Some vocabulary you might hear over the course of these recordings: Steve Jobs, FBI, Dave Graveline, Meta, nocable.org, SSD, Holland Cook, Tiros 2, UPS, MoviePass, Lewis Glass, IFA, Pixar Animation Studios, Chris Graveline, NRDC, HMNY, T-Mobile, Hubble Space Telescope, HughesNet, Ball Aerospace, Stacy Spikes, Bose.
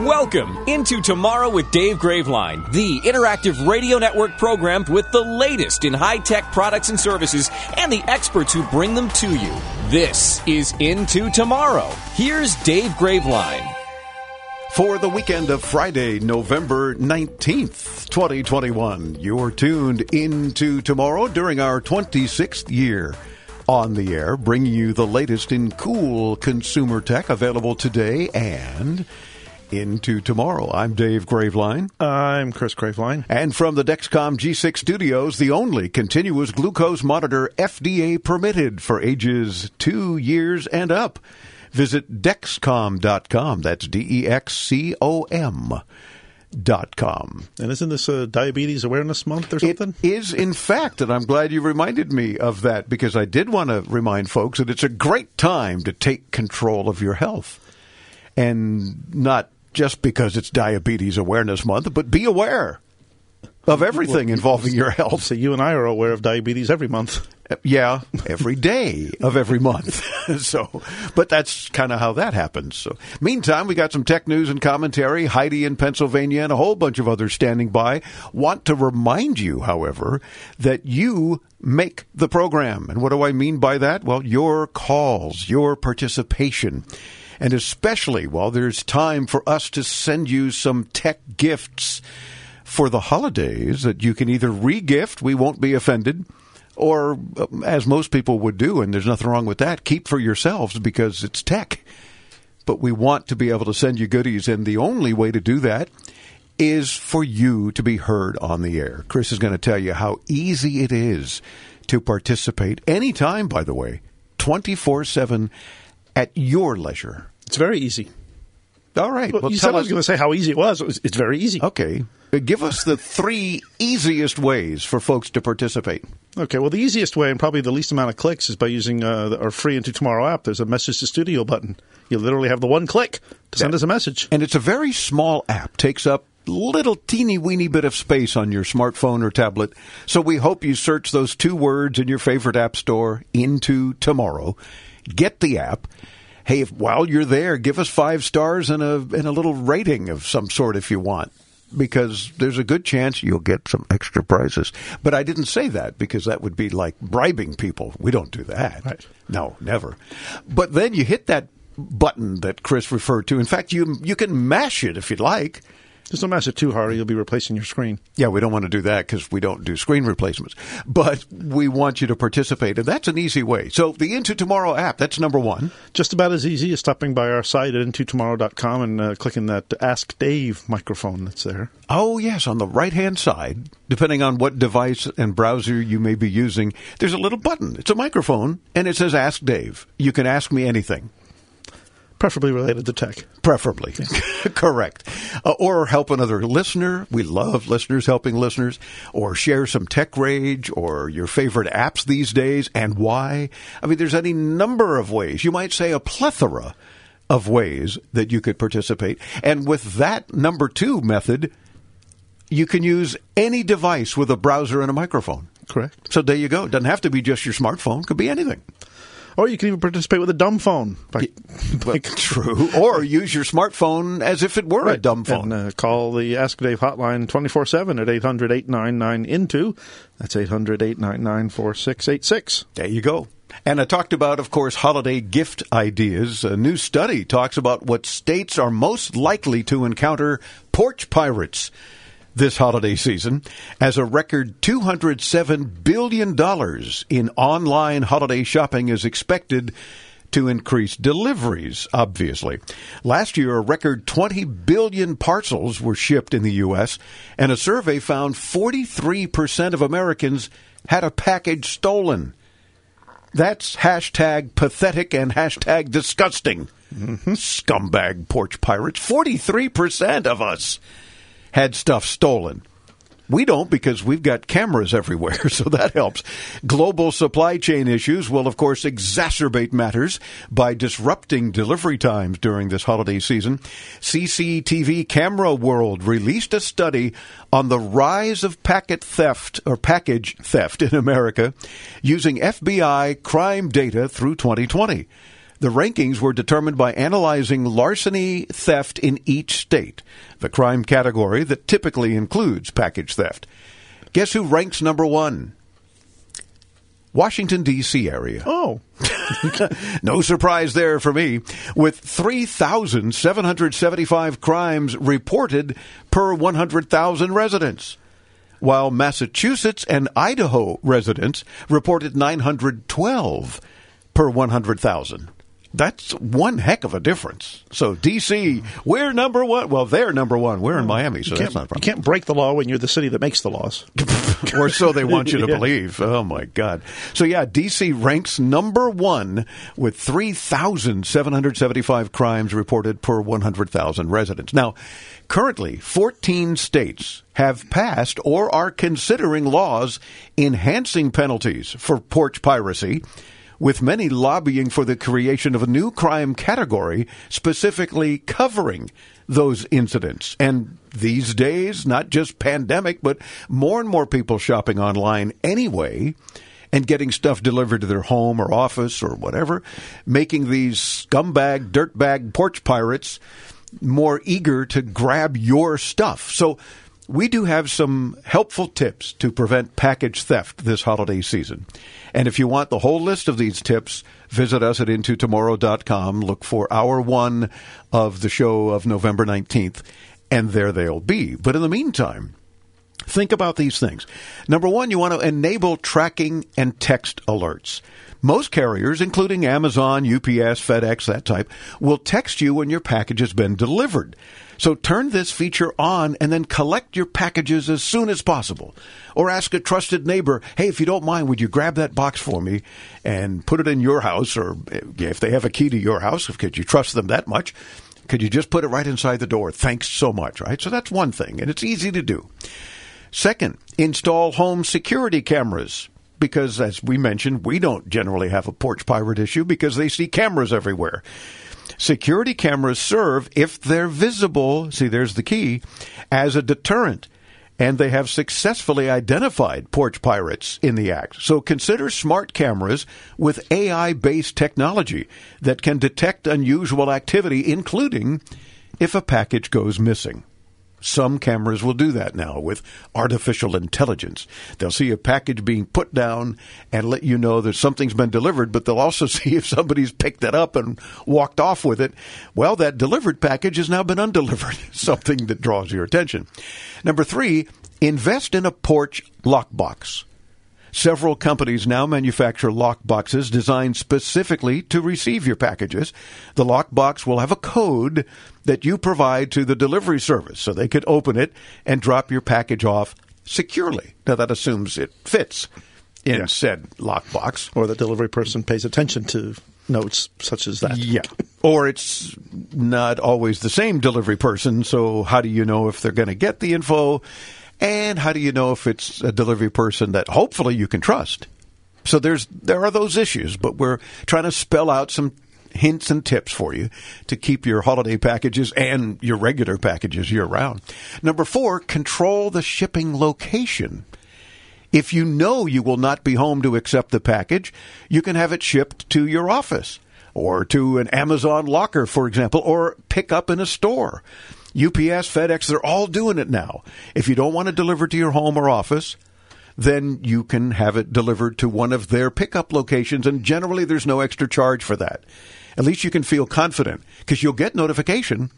Welcome into Tomorrow with Dave Graveline, the interactive radio network program with the latest in high-tech products and services and the experts who bring them to you. This is Into Tomorrow. Here's Dave Graveline. For the weekend of Friday, November 19th, 2021, you're tuned into Tomorrow during our 26th year on the air, bringing you the latest in cool consumer tech available today and into tomorrow. I'm Dave Graveline. I'm Chris Graveline. And from the Dexcom G6 studios, the only continuous glucose monitor FDA permitted for ages 2 years and up. Visit Dexcom.com. That's DEXCOM.com. And isn't this a Diabetes Awareness Month or something? It is, in fact, and I'm glad you reminded me of that, because I did want to remind folks that it's a great time to take control of your health. And not just because it's Diabetes Awareness Month, but be aware of everything involving your health. So you and I are aware of diabetes every month. Yeah, every day of every month. So, but that's kind of how that happens. So, meantime, we got some tech news and commentary. Heidi in Pennsylvania and a whole bunch of others standing by. Want to remind you, however, that you make the program. And what do I mean by that? Well, your calls, your participation. And especially while there's time for us to send you some tech gifts for the holidays that you can either re-gift, we won't be offended, or, as most people would do, and there's nothing wrong with that, keep for yourselves because it's tech. But we want to be able to send you goodies, and the only way to do that is for you to be heard on the air. Chris is going to tell you how easy it is to participate anytime, by the way, 24/7. At your leisure. It's very easy. All right. Well, you said I was going to say how easy it was. It's very easy. Okay. Give us the three easiest ways for folks to participate. Okay. Well, the easiest way and probably the least amount of clicks is by using our free Into Tomorrow app. There's a Message to Studio button. You literally have the one click to send us a message. And it's a very small app. Takes up little teeny weeny bit of space on your smartphone or tablet. So we hope you search those two words in your favorite app store, Into Tomorrow. Get the app. Hey, while you're there, give us 5 stars and a little rating of some sort if you want, because there's a good chance you'll get some extra prizes. But I didn't say that because that would be like bribing people. We don't do that. Right. No, never. But then you hit that button that Chris referred to. In fact, you can mash it if you'd like. Just don't mash it too hard or you'll be replacing your screen. Yeah, we don't want to do that because we don't do screen replacements. But we want you to participate, and that's an easy way. So the Into Tomorrow app, that's number one. Just about as easy as stopping by our site at intotomorrow.com and clicking that Ask Dave microphone that's there. Oh, yes, on the right-hand side, depending on what device and browser you may be using, there's a little button. It's a microphone, and it says Ask Dave. You can ask me anything. Preferably related to tech. Preferably. Correct. Or help another listener. We love listeners helping listeners. Or share some tech rage or your favorite apps these days and why. I mean, there's any number of ways. You might say a plethora of ways that you could participate. And with that number two method, you can use any device with a browser and a microphone. Correct. So there you go. It doesn't have to be just your smartphone. It could be anything. Or you can even participate with a dumb phone. True. Or use your smartphone as if it were a dumb phone. And call the Ask Dave hotline 24/7 at 800-899-INTO. That's 800-899-4686. There you go. And I talked about, of course, holiday gift ideas. A new study talks about what states are most likely to encounter porch pirates this holiday season, as a record $207 billion in online holiday shopping is expected to increase deliveries, obviously. Last year, a record 20 billion parcels were shipped in the U.S., and a survey found 43% of Americans had a package stolen. That's hashtag pathetic and hashtag disgusting. Mm-hmm. Scumbag porch pirates. 43% of us had stuff stolen. We don't, because we've got cameras everywhere, so that helps. Global supply chain issues will, of course, exacerbate matters by disrupting delivery times during this holiday season. CCTV Camera World released a study on the rise of package theft in America using FBI crime data through 2020. The rankings were determined by analyzing larceny theft in each state, the crime category that typically includes package theft. Guess who ranks number one? Washington, D.C. area. Oh. No surprise there for me. With 3,775 crimes reported per 100,000 residents, while Massachusetts and Idaho residents reported 912 per 100,000. That's one heck of a difference. So, D.C., we're number one. Well, they're number one. We're in Miami, so that's not a problem. You can't break the law when you're the city that makes the laws. Or so they want you to believe. Oh, my God. So, yeah, D.C. ranks number one with 3,775 crimes reported per 100,000 residents. Now, currently, 14 states have passed or are considering laws enhancing penalties for porch piracy, with many lobbying for the creation of a new crime category specifically covering those incidents. And these days, not just pandemic, but more and more people shopping online anyway and getting stuff delivered to their home or office or whatever, making these scumbag, dirtbag porch pirates more eager to grab your stuff. So we do have some helpful tips to prevent package theft this holiday season. And if you want the whole list of these tips, visit us at intotomorrow.com. Look for Hour 1 of the show of November 19th, and there they'll be. But in the meantime, think about these things. Number one, you want to enable tracking and text alerts. Most carriers, including Amazon, UPS, FedEx, that type, will text you when your package has been delivered. So turn this feature on and then collect your packages as soon as possible. Or ask a trusted neighbor, hey, if you don't mind, would you grab that box for me and put it in your house? Or if they have a key to your house, could you trust them that much? Could you just put it right inside the door? Thanks so much, right? So that's one thing, and it's easy to do. Second, install home security cameras. Because, as we mentioned, we don't generally have a porch pirate issue because they see cameras everywhere. Security cameras serve, if they're visible, see, there's the key, as a deterrent. And they have successfully identified porch pirates in the act. So consider smart cameras with AI-based technology that can detect unusual activity, including if a package goes missing. Some cameras will do that now with artificial intelligence. They'll see a package being put down and let you know that something's been delivered, but they'll also see if somebody's picked it up and walked off with it. Well, that delivered package has now been undelivered, something that draws your attention. Number three, invest in a porch lockbox. Several companies now manufacture lockboxes designed specifically to receive your packages. The lockbox will have a code that you provide to the delivery service so they can open it and drop your package off securely. Now, that assumes it fits in said lockbox. Or the delivery person pays attention to notes such as that. Yeah. Or it's not always the same delivery person, so how do you know if they're going to get the info? And how do you know if it's a delivery person that hopefully you can trust? So there are those issues, but we're trying to spell out some hints and tips for you to keep your holiday packages and your regular packages year-round. Number four, control the shipping location. If you know you will not be home to accept the package, you can have it shipped to your office or to an Amazon locker, for example, or pick up in a store. UPS, FedEx, they're all doing it now. If you don't want to deliver to your home or office, then you can have it delivered to one of their pickup locations, and generally there's no extra charge for that. At least you can feel confident because you'll get notification,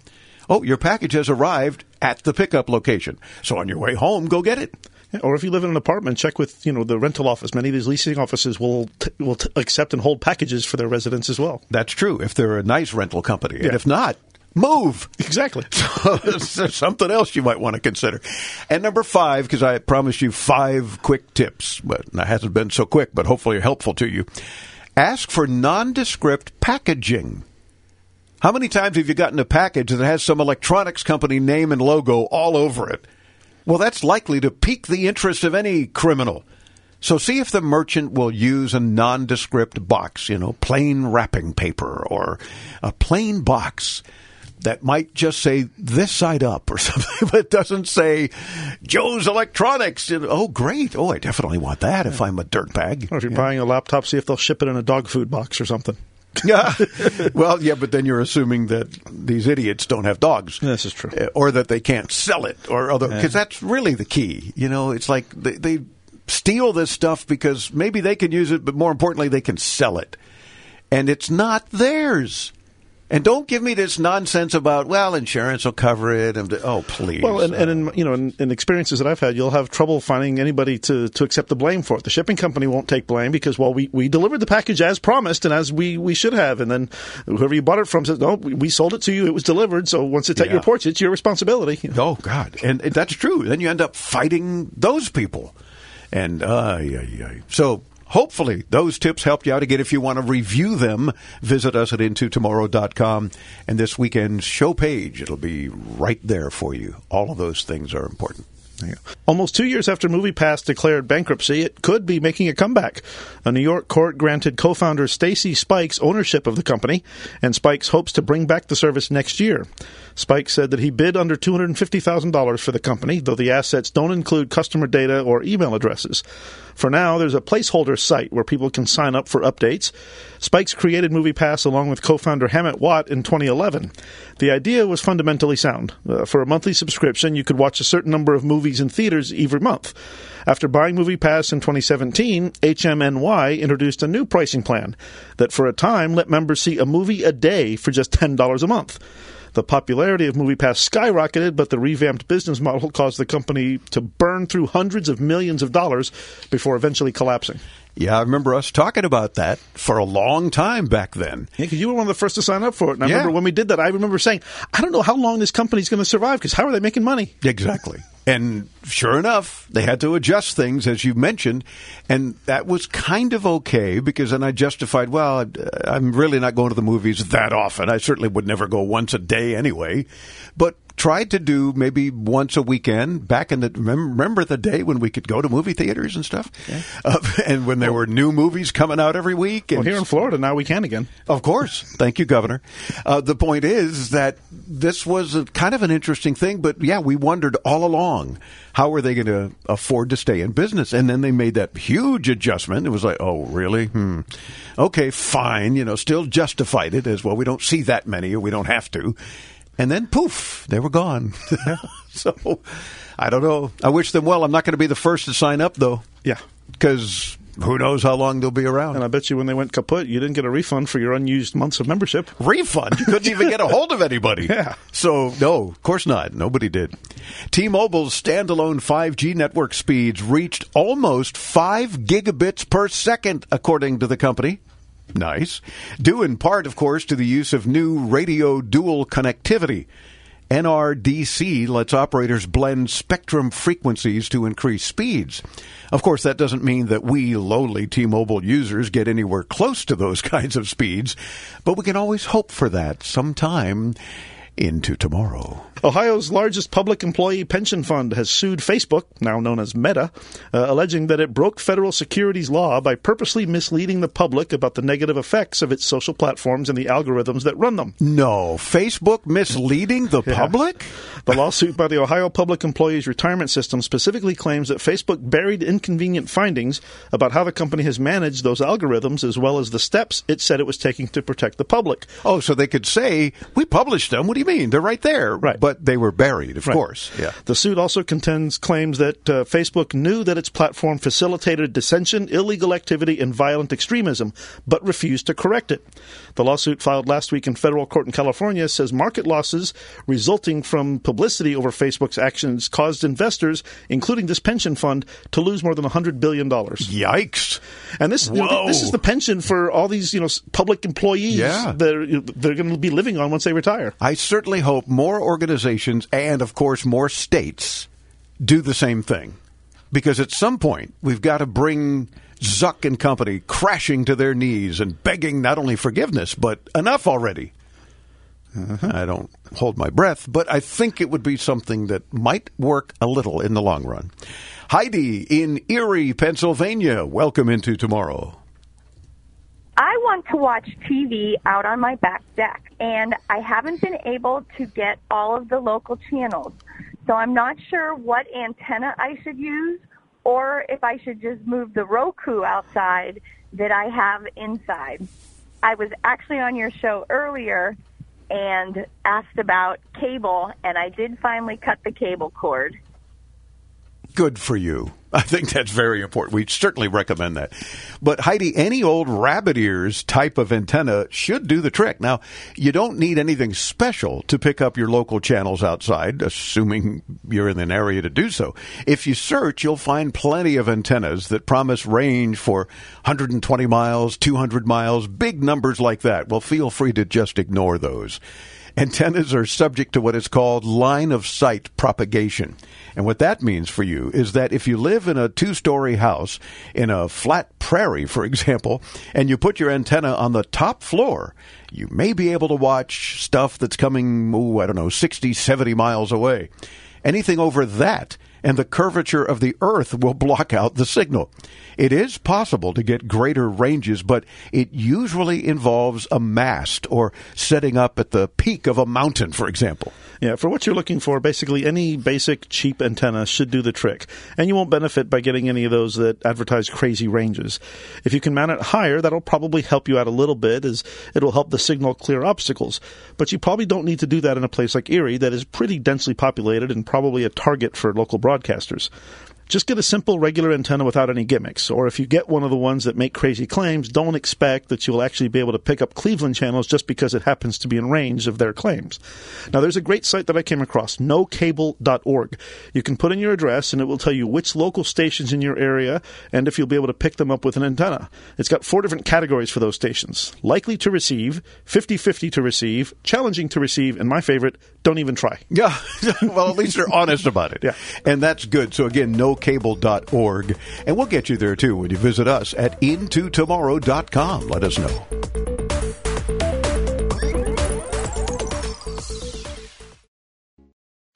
oh, your package has arrived at the pickup location. So on your way home, go get it. Or if you live in an apartment, check with the rental office. Many of these leasing offices will accept and hold packages for their residents as well. That's true, if they're a nice rental company. Yeah. And if not, move. Exactly. So there's something else you might want to consider. And number five, because I promised you five quick tips, but it hasn't been so quick, but hopefully helpful to you. Ask for nondescript packaging. How many times have you gotten a package that has some electronics company name and logo all over it? Well, that's likely to pique the interest of any criminal. So see if the merchant will use a nondescript box, plain wrapping paper or a plain box that might just say this side up or something, but it doesn't say Joe's Electronics. Oh, great. Oh, I definitely want that if I'm a dirtbag. Or if you're buying a laptop, see if they'll ship it in a dog food box or something. Yeah. Well, yeah, but then you're assuming that these idiots don't have dogs. This is true. Or that they can't sell it or other, because that's really the key. It's like they steal this stuff because maybe they can use it, but more importantly, they can sell it. And it's not theirs. And don't give me this nonsense about, insurance will cover it. Oh, please. Well, in experiences that I've had, you'll have trouble finding anybody to accept the blame for it. The shipping company won't take blame because, we delivered the package as promised and as we should have. And then whoever you bought it from says, no, we sold it to you. It was delivered. So once it's at your porch, it's your responsibility. Oh, God. And that's true. Then you end up fighting those people. And so... hopefully, those tips helped you out. Again, if you want to review them, visit us at intotomorrow.com. And this weekend's show page, it'll be right there for you. All of those things are important. Yeah. Almost 2 years after MoviePass declared bankruptcy, it could be making a comeback. A New York court granted co-founder Stacy Spikes ownership of the company, and Spikes hopes to bring back the service next year. Spikes said that he bid under $250,000 for the company, though the assets don't include customer data or email addresses. For now, there's a placeholder site where people can sign up for updates. Spikes created MoviePass along with co-founder Hammet Watt in 2011. The idea was fundamentally sound. For a monthly subscription, you could watch a certain number of movies in theaters every month. After buying MoviePass in 2017, HMNY introduced a new pricing plan that for a time let members see a movie a day for just $10 a month. The popularity of MoviePass skyrocketed, but the revamped business model caused the company to burn through hundreds of millions of dollars before eventually collapsing. Yeah, I remember us talking about that for a long time back then. Yeah, because you were one of the first to sign up for it. And I remember when we did that, I remember saying, I don't know how long this company's going to survive, because how are they making money? Exactly. And sure enough, they had to adjust things, as you mentioned, and that was kind of okay because then I justified, I'm really not going to the movies that often. I certainly would never go once a day anyway, but tried to do maybe once a weekend back in the remember the day when we could go to movie theaters and stuff, and when there were new movies coming out every week. And here in Florida now we can again. Of course, thank you, Governor. The point is that this was kind of an interesting thing, but we wondered all along how are they going to afford to stay in business, and then they made that huge adjustment. It was like, oh really? Okay, fine. Still justified it as we don't see that many, or we don't have to. And then, poof, they were gone. So, I don't know. I wish them well. I'm not going to be the first to sign up, though. Yeah. Because who knows how long they'll be around. And I bet you when they went kaput, you didn't get a refund for your unused months of membership. Refund? You couldn't even get a hold of anybody. Yeah. So, no, of course not. Nobody did. T-Mobile's standalone 5G network speeds reached almost 5 gigabits per second, according to the company. Nice. Due in part, of course, to the use of new radio dual connectivity. NRDC lets operators blend spectrum frequencies to increase speeds. Of course, that doesn't mean that we lowly T-Mobile users get anywhere close to those kinds of speeds, but we can always hope for that sometime into tomorrow. Ohio's largest public employee pension fund has sued Facebook, now known as Meta, alleging that it broke federal securities law by purposely misleading the public about the negative effects of its social platforms and the algorithms that run them. No, Facebook misleading the public? The lawsuit by the Ohio Public Employees Retirement System specifically claims that Facebook buried inconvenient findings about how the company has managed those algorithms as well as the steps it said it was taking to protect the public. Oh, so they could say, we published them, what do you mean? They're right there. Right. But they were buried, of course. Yeah. The suit also claims that Facebook knew that its platform facilitated dissension, illegal activity, and violent extremism, but refused to correct it. The lawsuit filed last week in federal court in California says market losses resulting from publicity over Facebook's actions caused investors, including this pension fund, to lose more than $100 billion. Yikes. And this is the pension for all these public employees that they're going to be living on once they retire. I certainly hope more organizations and, of course, more states do the same thing. Because at some point, we've got to bring Zuck and company crashing to their knees and begging not only forgiveness, but enough already. I don't hold my breath, but I think it would be something that might work a little in the long run. Heidi in Erie, Pennsylvania, welcome into Tomorrow. I want to watch TV out on my back deck, and I haven't been able to get all of the local channels, so I'm not sure what antenna I should use or if I should just move the Roku outside that I have inside. I was actually on your show earlier and asked about cable, and I did finally cut the cable cord. Good for you. I think that's very important. We certainly recommend that. But, Heidi, any old rabbit ears type of antenna should do the trick. Now, you don't need anything special to pick up your local channels outside, assuming you're in an area to do so. If you search, you'll find plenty of antennas that promise range for 120 miles, 200 miles, big numbers like that. Well, feel free to just ignore those. Antennas are subject to what is called line-of-sight propagation. And what that means for you is that if you live in a two-story house in a flat prairie, for example, and you put your antenna on the top floor, you may be able to watch stuff that's coming, 60, 70 miles away. Anything over that, and the curvature of the Earth will block out the signal. It is possible to get greater ranges, but it usually involves a mast or setting up at the peak of a mountain, for example. Yeah, for what you're looking for, basically any basic cheap antenna should do the trick, and you won't benefit by getting any of those that advertise crazy ranges. If you can mount it higher, that'll probably help you out a little bit, as it'll help the signal clear obstacles, but you probably don't need to do that in a place like Erie that is pretty densely populated and probably a target for local broadcasters. Just get a simple regular antenna without any gimmicks, or if you get one of the ones that make crazy claims, don't expect that you'll actually be able to pick up Cleveland channels just because it happens to be in range of their claims. Now, there's a great site that I came across, nocable.org. You can put in your address, and it will tell you which local stations in your area and if you'll be able to pick them up with an antenna. It's got 4 different categories for those stations. Likely to receive, 50-50 to receive, challenging to receive, and my favorite, don't even try. Yeah, well, at least they're honest about it. Yeah. And that's good. So, again, nocable.org. And we'll get you there, too, when you visit us at intotomorrow.com. Let us know.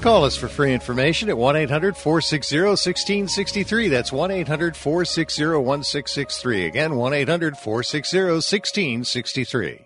Call us for free information at 1-800-460-1663. That's 1-800-460-1663. Again, 1-800-460-1663.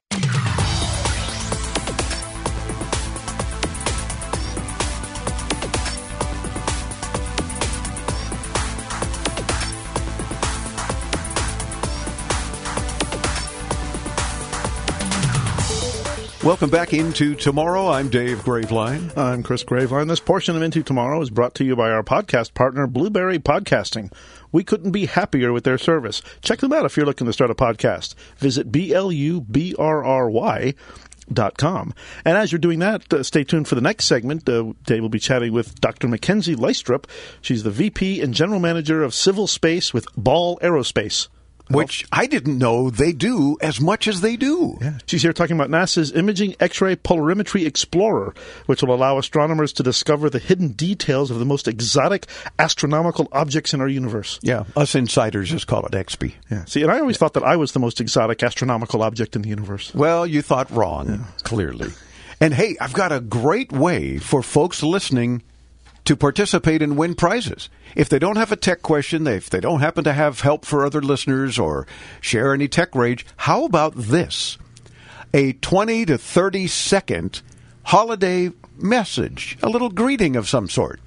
Welcome back into Tomorrow. I'm Dave Graveline. I'm Chris Graveline. This portion of Into Tomorrow is brought to you by our podcast partner, Blubrry Podcasting. We couldn't be happier with their service. Check them out if you're looking to start a podcast. Visit BLUBRRY.com. And as you're doing that, stay tuned for the next segment. Dave will be chatting with Dr. Makenzie Lystrup. She's the VP and General Manager of Civil Space with Ball Aerospace. Which I didn't know they do as much as they do. Yeah. She's here talking about NASA's Imaging X-Ray Polarimetry Explorer, which will allow astronomers to discover the hidden details of the most exotic astronomical objects in our universe. Yeah, us insiders just call it XP. Yeah. See, and I always thought that I was the most exotic astronomical object in the universe. Well, you thought wrong, Clearly. And hey, I've got a great way for folks listening to participate and win prizes. If they don't have a tech question, if they don't happen to have help for other listeners or share any tech rage, how about this? A 20 to 30-second holiday message, a little greeting of some sort.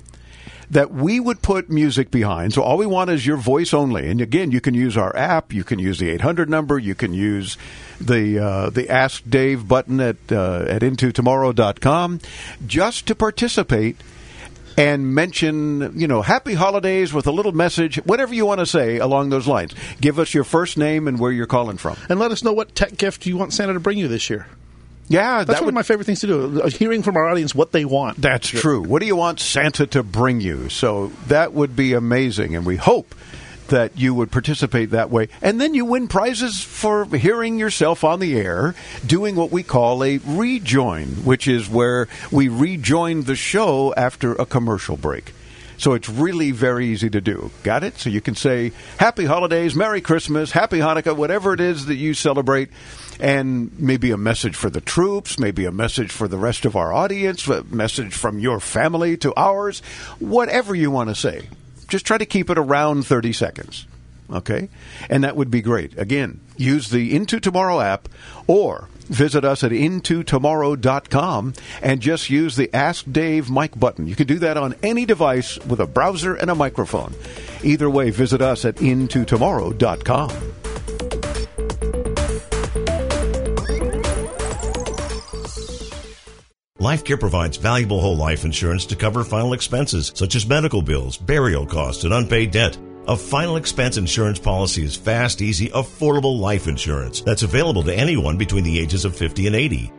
that we would put music behind. So all we want is your voice only. And again, you can use our app. You can use the 800 number. You can use the Ask Dave button at intotomorrow.com just to participate and mention, you know, happy holidays with a little message, whatever you want to say along those lines. Give us your first name and where you're calling from. And let us know what tech gift you want Santa to bring you this year. Yeah. That's one of my favorite things to do, hearing from our audience what they want. That's true. What do you want Santa to bring you? So that would be amazing, and we hope that you would participate that way. And then you win prizes for hearing yourself on the air, doing what we call a rejoin, which is where we rejoin the show after a commercial break. So it's really very easy to do. Got it? So you can say, Happy Holidays, Merry Christmas, Happy Hanukkah, whatever it is that you celebrate, and maybe a message for the troops, maybe a message for the rest of our audience, a message from your family to ours, whatever you want to say. Just try to keep it around 30 seconds, okay? And that would be great. Again, use the Into Tomorrow app or visit us at intotomorrow.com and just use the Ask Dave mic button. You can do that on any device with a browser and a microphone. Either way, visit us at intotomorrow.com. LifeCare provides valuable whole life insurance to cover final expenses such as medical bills, burial costs, and unpaid debt. A final expense insurance policy is fast, easy, affordable life insurance that's available to anyone between the ages of 50 and 80.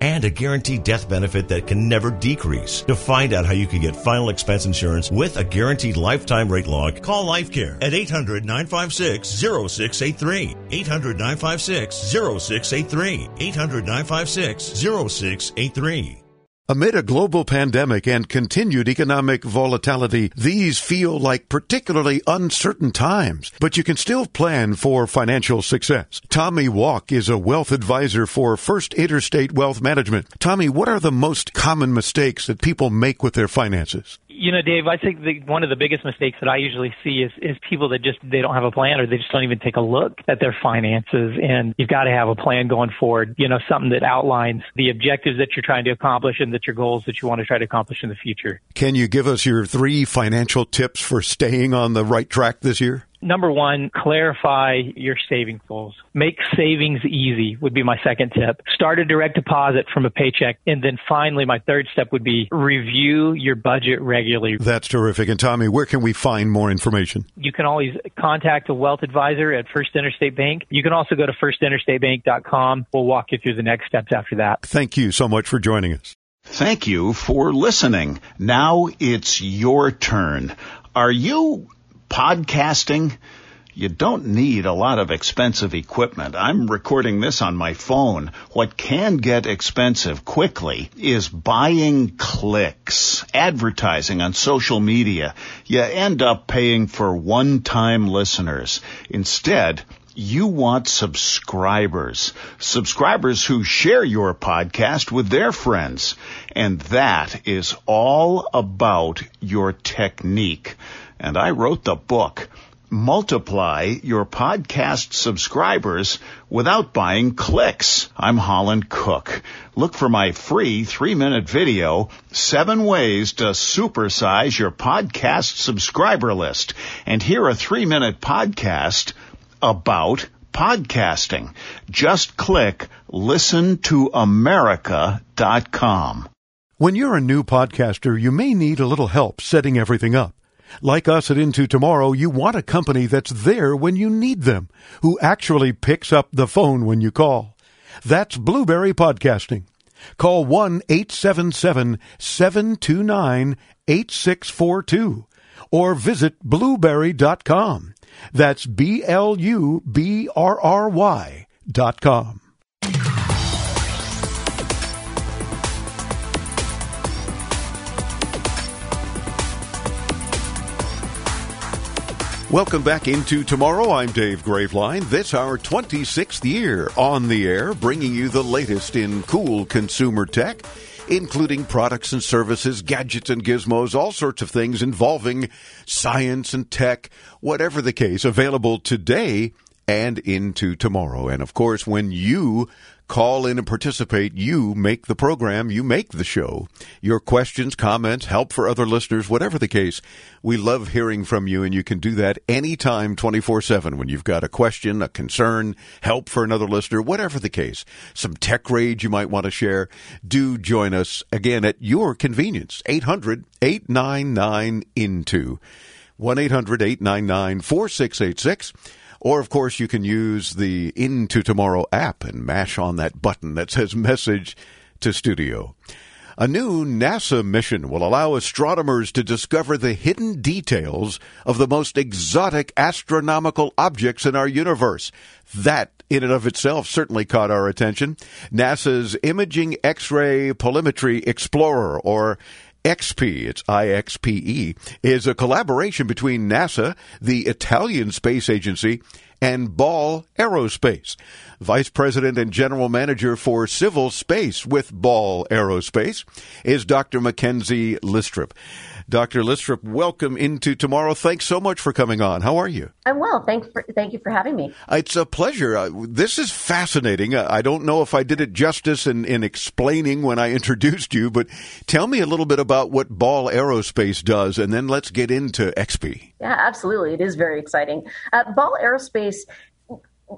and a guaranteed death benefit that can never decrease. To find out how you can get final expense insurance with a guaranteed lifetime rate log, call LifeCare at 800-956-0683. 800-956-0683. 800-956-0683. Amid a global pandemic and continued economic volatility, these feel like particularly uncertain times, but you can still plan for financial success. Tommy Walk is a wealth advisor for First Interstate Wealth Management. Tommy, what are the most common mistakes that people make with their finances? You know, Dave, I think one of the biggest mistakes that I usually see is people that they don't have a plan, or they just don't even take a look at their finances. And you've got to have a plan going forward, you know, something that outlines the objectives that you're trying to accomplish and that your goals that you want to try to accomplish in the future. Can you give us your 3 financial tips for staying on the right track this year? Number 1, clarify your savings goals. Make savings easy would be my second tip. Start a direct deposit from a paycheck. And then finally, my third step would be review your budget regularly. That's terrific. And Tommy, where can we find more information? You can always contact a wealth advisor at First Interstate Bank. You can also go to firstinterstatebank.com. We'll walk you through the next steps after that. Thank you so much for joining us. Thank you for listening. Now it's your turn. Are you podcasting? You don't need a lot of expensive equipment. I'm recording this on my phone. What can get expensive quickly is buying clicks, advertising on social media. You end up paying for one-time listeners. Instead, you want subscribers. Subscribers who share your podcast with their friends. And that is all about your technique. And I wrote the book, Multiply Your Podcast Subscribers Without Buying Clicks. I'm Holland Cook. Look for my free 3-minute video, 7 Ways to Supersize Your Podcast Subscriber List. And hear a 3-minute podcast about podcasting. Just click ListenToAmerica.com. When you're a new podcaster, you may need a little help setting everything up. Like us at Into Tomorrow, you want a company that's there when you need them, who actually picks up the phone when you call. That's Blubrry Podcasting. Call 1-877-729-8642 or visit blubrry.com. That's BLUBRRY.com. Welcome back into Tomorrow. I'm Dave Graveline. That's our 26th year on the air, bringing you the latest in cool consumer tech, including products and services, gadgets and gizmos, all sorts of things involving science and tech, whatever the case, available today and into tomorrow. And of course, when you call in and participate, you make the program, you make the show. Your questions, comments, help for other listeners, whatever the case, we love hearing from you, and you can do that anytime, 24/7, when you've got a question, a concern, help for another listener, whatever the case. Some tech rage you might want to share. Do join us again at your convenience, 800-899-INTO, 1-800-899-4686. Or, of course, you can use the Into Tomorrow app and mash on that button that says Message to Studio. A new NASA mission will allow astronomers to discover the hidden details of the most exotic astronomical objects in our universe. That, in and of itself, certainly caught our attention. NASA's Imaging X-Ray Telemetry Explorer, or IXPE, it's IXPE, is a collaboration between NASA, the Italian space agency, and Ball Aerospace. Vice President and General Manager for Civil Space with Ball Aerospace is Dr. Makenzie Lystrup. Dr. Lystrup, welcome into Tomorrow. Thanks so much for coming on. How are you? I'm well. Thank you for having me. It's a pleasure. This is fascinating. I don't know if I did it justice in explaining when I introduced you, but tell me a little bit about what Ball Aerospace does, and then let's get into XP. Yeah, absolutely. It is very exciting. Ball Aerospace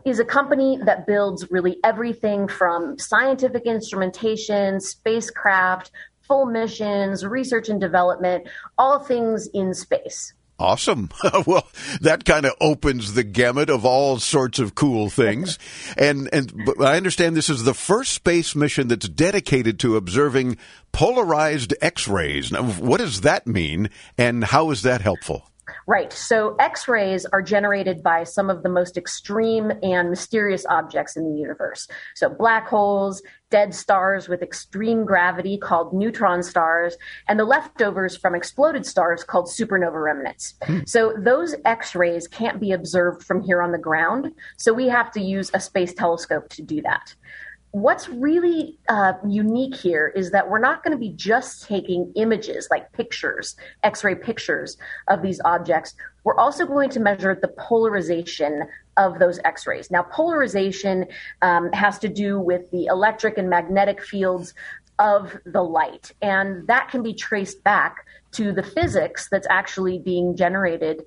is a company that builds really everything from scientific instrumentation, spacecraft, full missions, research and development, all things in space. Awesome. Well, that kind of opens the gamut of all sorts of cool things. And but I understand this is the first space mission that's dedicated to observing polarized X-rays. Now, what does that mean, and how is that helpful? Right. So X-rays are generated by some of the most extreme and mysterious objects in the universe. So black holes, dead stars with extreme gravity called neutron stars, and the leftovers from exploded stars called supernova remnants. So those X-rays can't be observed from here on the ground. So we have to use a space telescope to do that. What's really unique here is that we're not going to be just taking images like pictures, X-ray pictures of these objects. We're also going to measure the polarization of those X-rays. Now, polarization has to do with the electric and magnetic fields of the light, and that can be traced back to the physics that's actually being generated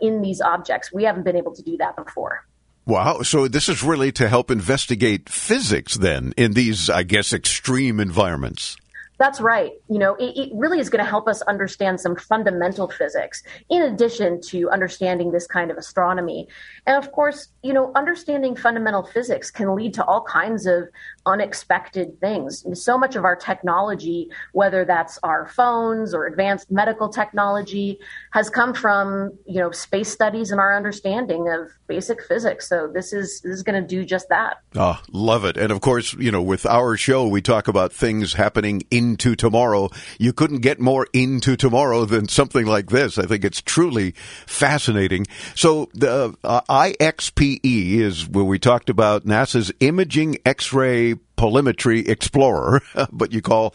in these objects. We haven't been able to do that before. Wow. So this is really to help investigate physics then in these, I guess, extreme environments. That's right. You know, it really is going to help us understand some fundamental physics in addition to understanding this kind of astronomy. And of course, you know, understanding fundamental physics can lead to all kinds of unexpected things. And so much of our technology, whether that's our phones or advanced medical technology, has come from, you know, space studies and our understanding of basic physics. So this is going to do just that. Oh, love it. And of course, you know, with our show, we talk about things happening into tomorrow. You couldn't get more into tomorrow than something like this. I think it's truly fascinating. So the IXPE is where we talked about NASA's Imaging X-Ray Telemetry Explorer, but you call it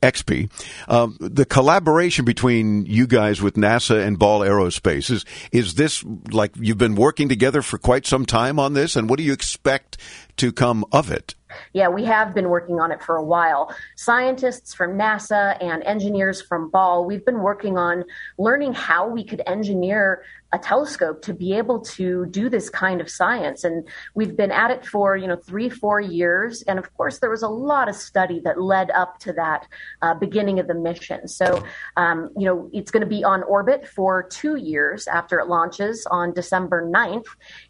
XP. The collaboration between you guys with NASA and Ball Aerospace, is this like you've been working together for quite some time on this, and what do you expect to come of it? Yeah, we have been working on it for a while. Scientists from NASA and engineers from Ball, we've been working on learning how we could engineer a telescope to be able to do this kind of science. And we've been at it for, 3-4 years. And of course, there was a lot of study that led up to that beginning of the mission. So, it's going to be on orbit for 2 years after it launches on December 9th.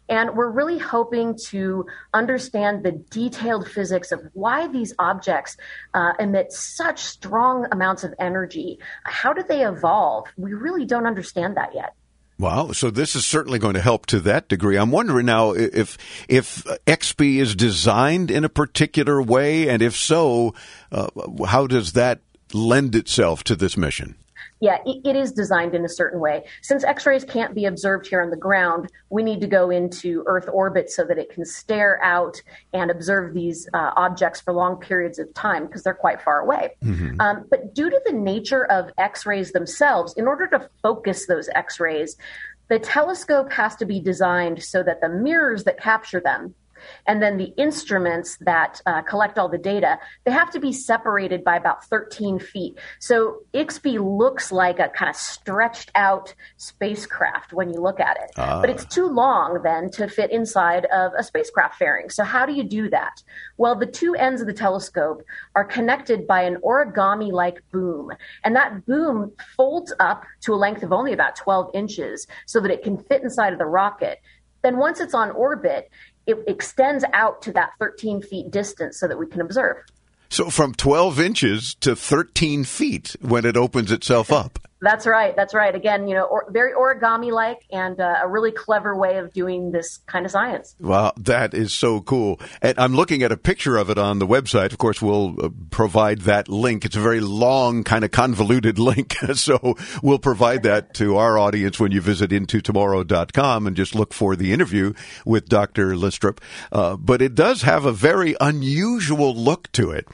And we're really hoping to understand the detailed physics of why these objects emit such strong amounts of energy. How do they evolve? We really don't understand that yet. Wow. So this is certainly going to help to that degree. I'm wondering now if XP is designed in a particular way, and if so, how does that lend itself to this mission? yeah, it is designed in a certain way. Since X-rays can't be observed here on the ground, we need to go into Earth orbit so that it can stare out and observe these objects for long periods of time because they're quite far away. Mm-hmm. But due to the nature of X-rays themselves, in order to focus those X-rays, the telescope has to be designed so that the mirrors that capture them and then the instruments that collect all the data, they have to be separated by about 13 feet. So IXPE looks like a kind of stretched out spacecraft when you look at it. But it's too long then to fit inside of a spacecraft fairing. So how do you do that? Well, the two ends of the telescope are connected by an origami-like boom. And that boom folds up to a length of only about 12 inches so that it can fit inside of the rocket. Then once it's on orbit, it extends out to that 13 feet distance so that we can observe. So from 12 inches to 13 feet when it opens itself up. That's right. That's right. Again, you know, very origami-like and a really clever way of doing this kind of science. Wow, that is so cool. And I'm looking at a picture of it on the website. Of course, we'll provide that link. It's a very long, kind of convoluted link. So we'll provide that to our audience when you visit intotomorrow.com and just look for the interview with Dr. Lystrup. But it does have a very unusual look to it.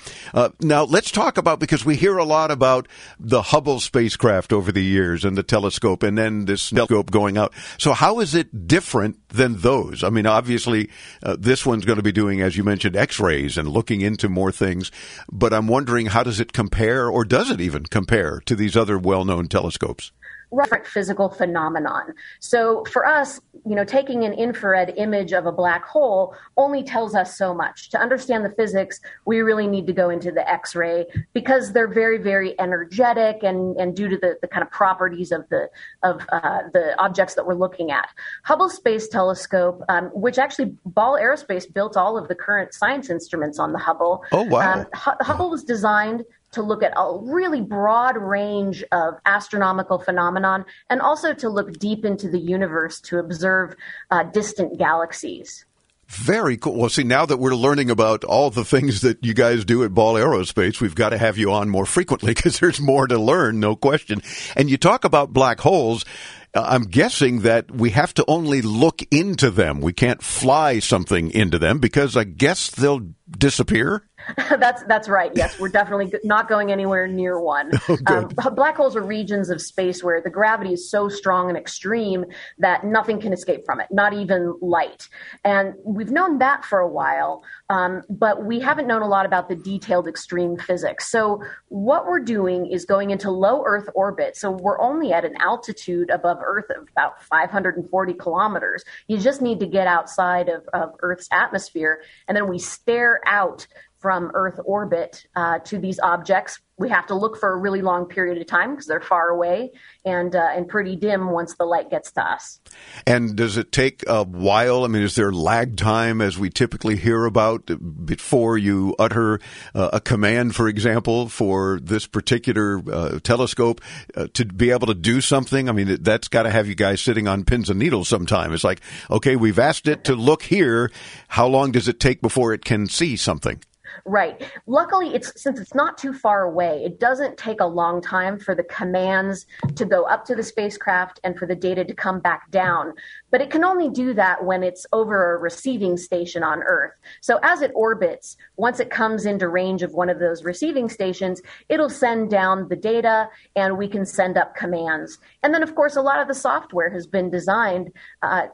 Now, let's talk about, because we hear a lot about the Hubble spacecraft over the years and the telescope and then this telescope going out. So how is it different than those? I mean, obviously, this one's going to be doing, as you mentioned, X-rays and looking into more things. But I'm wondering, how does it compare, or does it even compare to these other well-known telescopes? Different physical phenomenon. So for us, you know, taking an infrared image of a black hole only tells us so much. To understand the physics, we really need to go into the X-ray because they're very, very energetic and due to the kind of properties of the objects that we're looking at. Hubble Space Telescope, which actually Ball Aerospace built all of the current science instruments on the Hubble. Oh, wow. Hubble was designed to look at a really broad range of astronomical phenomenon and also to look deep into the universe to observe distant galaxies. Very cool. Well, see, now that we're learning about all the things that you guys do at Ball Aerospace, we've got to have you on more frequently because there's more to learn, no question. And you talk about black holes. I'm guessing that we have to only look into them. We can't fly something into them because I guess they'll disappear. That's right. Yes, we're definitely not going anywhere near one. Oh, black holes are regions of space where the gravity is so strong and extreme that nothing can escape from it, not even light. And we've known that for a while, but we haven't known a lot about the detailed extreme physics. So what we're doing is going into low Earth orbit. So we're only at an altitude above Earth of about 540 kilometers. You just need to get outside of Earth's atmosphere, and then we stare out from Earth orbit to these objects. We have to look for a really long period of time because they're far away and pretty dim once the light gets to us. And does it take a while? I mean, is there lag time, as we typically hear about, before you utter a command, for example, for this particular telescope to be able to do something? I mean, that's got to have you guys sitting on pins and needles sometime. It's like, okay, we've asked it to look here. How long does it take before it can see something? Right. Luckily, since it's not too far away, it doesn't take a long time for the commands to go up to the spacecraft and for the data to come back down. But it can only do that when it's over a receiving station on Earth. So as it orbits, once it comes into range of one of those receiving stations, it'll send down the data and we can send up commands. And then, of course, a lot of the software has been designed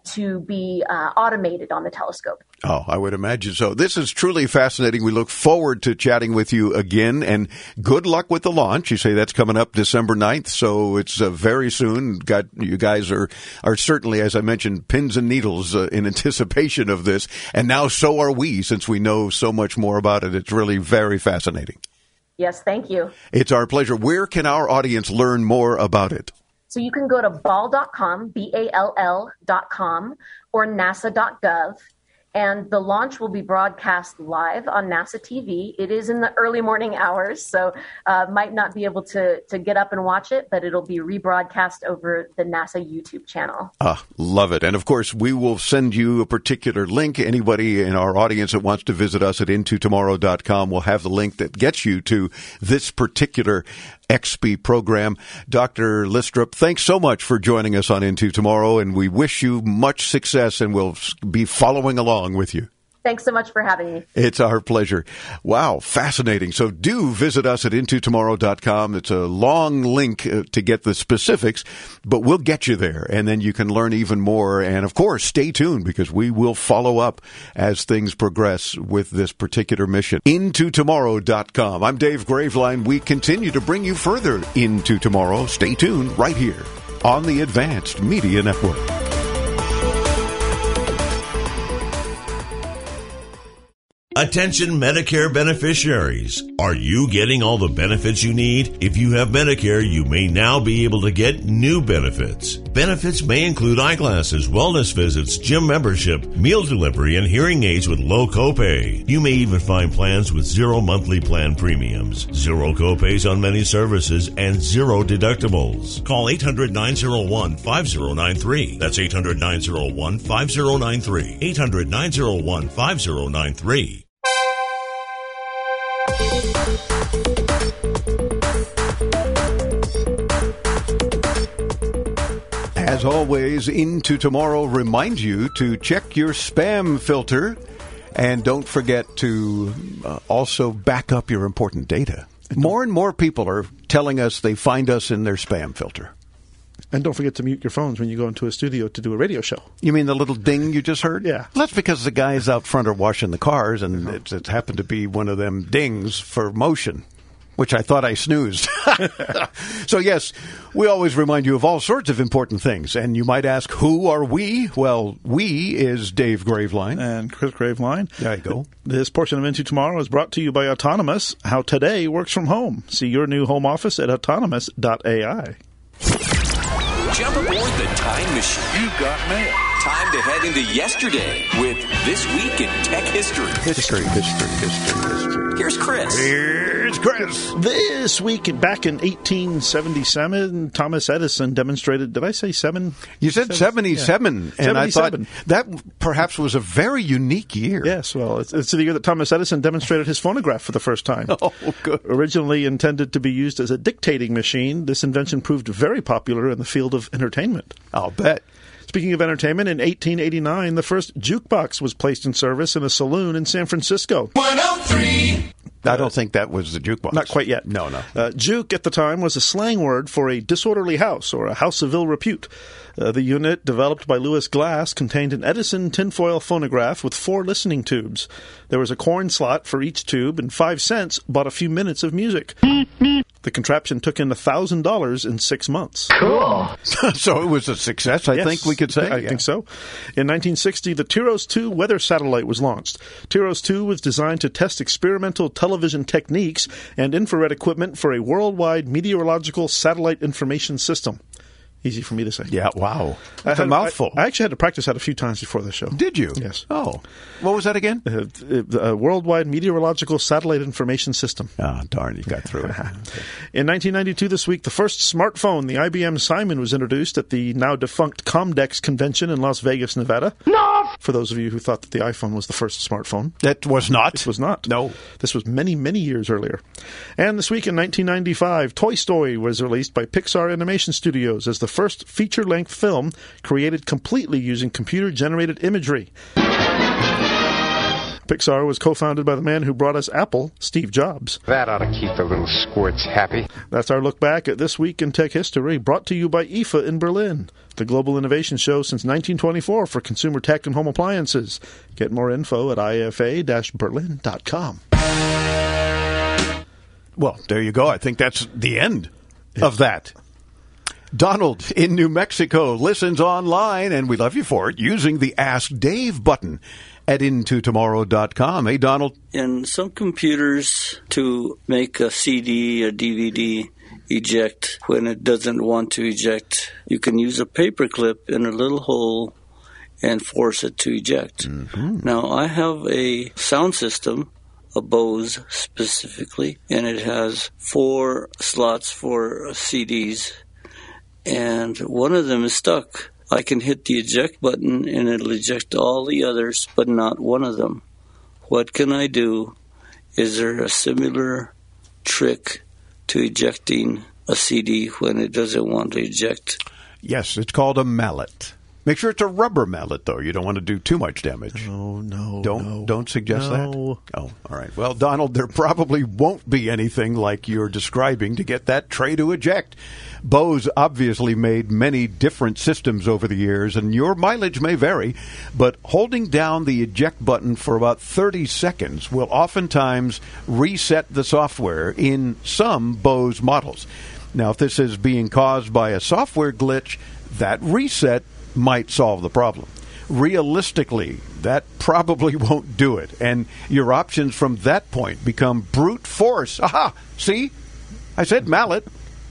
to be automated on the telescope. Oh, I would imagine so. This is truly fascinating. We look forward to chatting with you again, and good luck with the launch. You say that's coming up December 9th, so it's very soon. You guys are certainly, as I mentioned, pins and needles in anticipation of this, and now so are we, since we know so much more about it. It's really very fascinating. Yes, thank you. It's our pleasure. Where can our audience learn more about it? So you can go to ball.com, BALL.com, or nasa.gov. And the launch will be broadcast live on NASA TV. It is in the early morning hours, so might not be able to get up and watch it, but it'll be rebroadcast over the NASA YouTube channel. Ah, love it. And, of course, we will send you a particular link. Anybody in our audience that wants to visit us at intotomorrow.com will have the link that gets you to this particular IXPE program. Dr. Lystrup, thanks so much for joining us on Into Tomorrow, and we wish you much success, and we'll be following along with you. Thanks so much for having me. It's our pleasure. Wow, fascinating. So do visit us at intotomorrow.com. It's a long link to get the specifics, but we'll get you there, and then you can learn even more. And, of course, stay tuned because we will follow up as things progress with this particular mission. Intotomorrow.com. I'm Dave Graveline. We continue to bring you further into tomorrow. Stay tuned right here on the Advanced Media Network. Attention Medicare beneficiaries. Are you getting all the benefits you need? If you have Medicare, you may now be able to get new benefits. Benefits may include eyeglasses, wellness visits, gym membership, meal delivery, and hearing aids with low copay. You may even find plans with zero monthly plan premiums, zero copays on many services, and zero deductibles. Call 800-901-5093. That's 800-901-5093. 800-901-5093. As always, Into Tomorrow reminds you to check your spam filter, and don't forget to also back up your important data. More and more people are telling us they find us in their spam filter. And don't forget to mute your phones when you go into a studio to do a radio show. You mean the little ding you just heard? Yeah. Well, that's because the guys out front are washing the cars, and it happened to be one of them dings for motion, which I thought I snoozed. So, yes, we always remind you of all sorts of important things. And you might ask, who are we? Well, we is Dave Graveline. And Chris Graveline. There you go. This portion of Into Tomorrow is brought to you by Autonomous, how today works from home. See your new home office at autonomous.ai. Jump aboard the time machine. You've got mail. Time to head into yesterday with This Week in Tech History. History. Here's Chris. This week, back in 1877, Thomas Edison demonstrated, did I say seven? You said 77. Yeah. And I thought that perhaps was a very unique year. Yes, well, it's the year that Thomas Edison demonstrated his phonograph for the first time. Oh, good. Originally intended to be used as a dictating machine, this invention proved very popular in the field of entertainment. I'll bet. Speaking of entertainment, in 1889, the first jukebox was placed in service in a saloon in San Francisco. 103! I don't think that was the jukebox. Not quite yet. No. Juke at the time was a slang word for a disorderly house or a house of ill repute. The unit, developed by Lewis Glass, contained an Edison tinfoil phonograph with 4 listening tubes. There was a coin slot for each tube, and 5 cents bought a few minutes of music. The contraption took in $1,000 in 6 months. Cool. So it was a success, I think we could say. I think so. In 1960, the Tiros 2 weather satellite was launched. Tiros 2 was designed to test experimental television techniques and infrared equipment for a worldwide meteorological satellite information system. Easy for me to say. Yeah, wow. That's a mouthful. I actually had to practice that a few times before the show. Did you? Yes. Oh. What was that again? The Worldwide Meteorological Satellite Information System. Ah, darn, you got through it. In 1992 this week, the first smartphone, the IBM Simon, was introduced at the now-defunct Comdex convention in Las Vegas, Nevada. No! For those of you who thought that the iPhone was the first smartphone. That was not. It was not. No. This was many, many years earlier. And this week in 1995, Toy Story was released by Pixar Animation Studios as the first feature-length film created completely using computer-generated imagery. Pixar was co-founded by the man who brought us Apple, Steve Jobs. That ought to keep the little squirts happy. That's our look back at This Week in Tech History, brought to you by IFA in Berlin, the global innovation show since 1924 for consumer tech and home appliances. Get more info at ifa-berlin.com. Well, there you go. I think that's the end of that. Donald in New Mexico listens online, and we love you for it, using the Ask Dave button at intotomorrow.com. Hey, Donald. In some computers, to make a CD, a DVD, eject when it doesn't want to eject, you can use a paperclip in a little hole and force it to eject. Mm-hmm. Now, I have a sound system, a Bose specifically, and it has 4 slots for CDs. And one of them is stuck. I can hit the eject button and it'll eject all the others, but not one of them. What can I do? Is there a similar trick to ejecting a CD when it doesn't want to eject. Yes, it's called a mallet. Make sure it's a rubber mallet, though. You don't want to do too much damage. Oh, no. Don't suggest that? Oh, all right. Well, Donald, there probably won't be anything like you're describing to get that tray to eject. Bose obviously made many different systems over the years, and your mileage may vary, but holding down the eject button for about 30 seconds will oftentimes reset the software in some Bose models. Now, if this is being caused by a software glitch, that reset might solve the problem. Realistically, that probably won't do it, and your options from that point become brute force. Aha! See? I said mallet,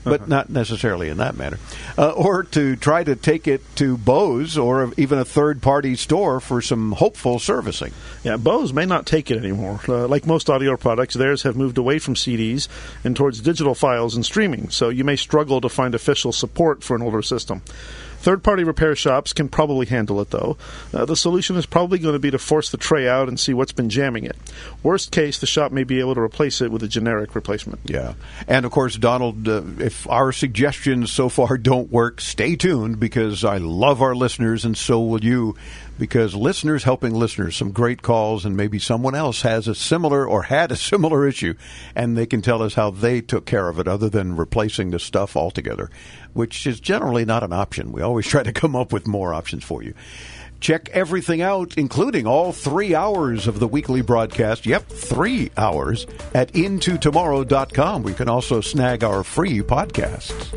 but not necessarily in that manner. Or to try to take it to Bose or even a third-party store for some hopeful servicing. Yeah, Bose may not take it anymore. Like most audio products, theirs have moved away from CDs and towards digital files and streaming, so you may struggle to find official support for an older system. Third-party repair shops can probably handle it, though. The solution is probably going to be to force the tray out and see what's been jamming it. Worst case, the shop may be able to replace it with a generic replacement. Yeah. And, of course, Donald, if our suggestions so far don't work, stay tuned, because I love our listeners, and so will you, because listeners helping listeners, some great calls, and maybe someone else has a similar or had a similar issue, and they can tell us how they took care of it other than replacing the stuff altogether, which is generally not an option. We always try to come up with more options for you. Check everything out, including all 3 hours of the weekly broadcast. Yep, 3 hours at intotomorrow.com. We can also snag our free podcasts.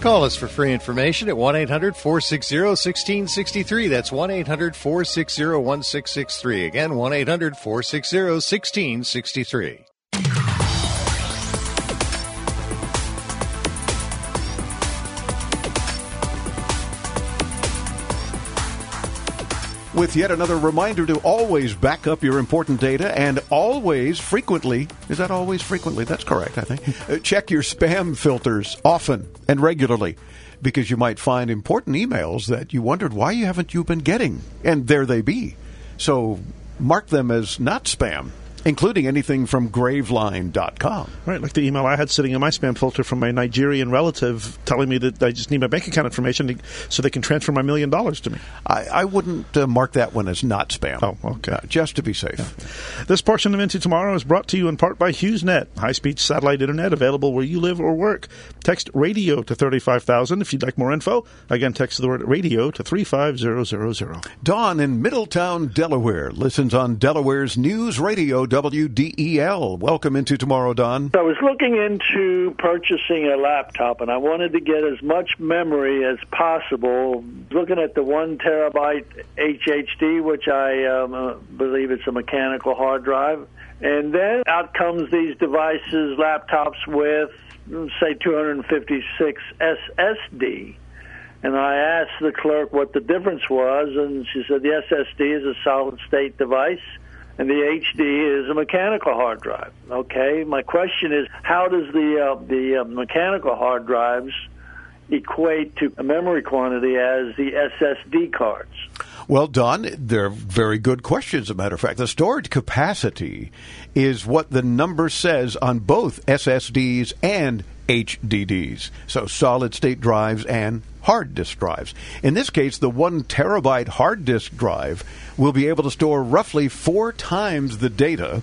Call us for free information at 1-800-460-1663. That's 1-800-460-1663. Again, 1-800-460-1663. With yet another reminder to always back up your important data and always frequently, is that always frequently? That's correct, I think. Check your spam filters often and regularly, because you might find important emails that you wondered why you haven't you been getting, and there they be. So mark them as not spam, including anything from Graveline.com. Right, like the email I had sitting in my spam filter from my Nigerian relative telling me that I just need my bank account information so they can transfer my $1 million to me. I wouldn't mark that one as not spam. Oh, okay. Just to be safe. Yeah. This portion of Into Tomorrow is brought to you in part by HughesNet, high-speed satellite internet available where you live or work. Text radio to 35,000 if you'd like more info. Again, text the word radio to 35000. Dawn in Middletown, Delaware, listens on Delaware's News Radio WDEL. Welcome Into Tomorrow, Don. I was looking into purchasing a laptop, and I wanted to get as much memory as possible. Looking at the 1 terabyte HDD, which I believe it's a mechanical hard drive. And then out comes these devices, laptops with, say, 256 SSD. And I asked the clerk what the difference was, and she said the SSD is a solid-state device, and the HD is a mechanical hard drive. Okay, my question is, how does the mechanical hard drives equate to a memory quantity as the SSD cards? Well, Don, they're very good questions, as a matter of fact. The storage capacity is what the number says on both SSDs and HDDs, so solid-state drives and hard disk drives. In this case, the 1 terabyte hard disk drive will be able to store roughly 4 times the data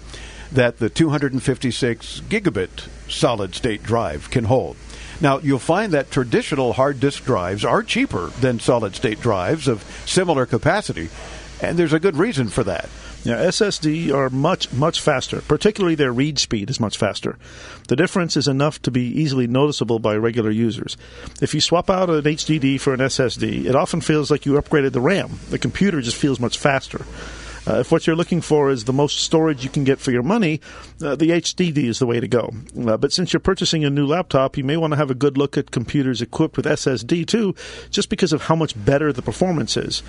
that the 256 gigabit solid-state drive can hold. Now, you'll find that traditional hard disk drives are cheaper than solid-state drives of similar capacity, and there's a good reason for that. Yeah, SSD are much, much faster. Particularly their read speed is much faster. The difference is enough to be easily noticeable by regular users. If you swap out an HDD for an SSD, it often feels like you upgraded the RAM. The computer just feels much faster. If what you're looking for is the most storage you can get for your money, the HDD is the way to go. But since you're purchasing a new laptop, you may want to have a good look at computers equipped with SSD, too, just because of how much better the performance is.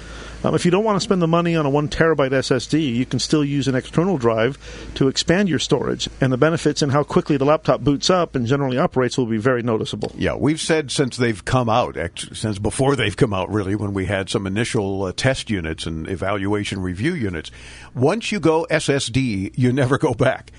If you don't want to spend the money on a 1 terabyte SSD, you can still use an external drive to expand your storage, and the benefits in how quickly the laptop boots up and generally operates will be very noticeable. Yeah, we've said since they've come out, since before they've come out, really, when we had some initial test units and evaluation review units, once you go SSD, you never go back.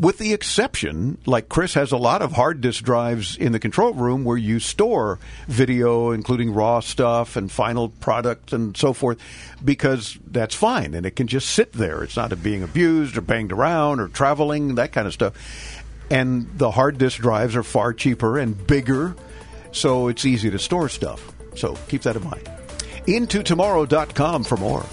With the exception, like Chris has a lot of hard disk drives in the control room where you store video, including raw stuff and final product and so forth, because that's fine, and it can just sit there. It's not being abused or banged around or traveling, that kind of stuff. And the hard disk drives are far cheaper and bigger, so it's easy to store stuff. So keep that in mind. IntoTomorrow.com for more.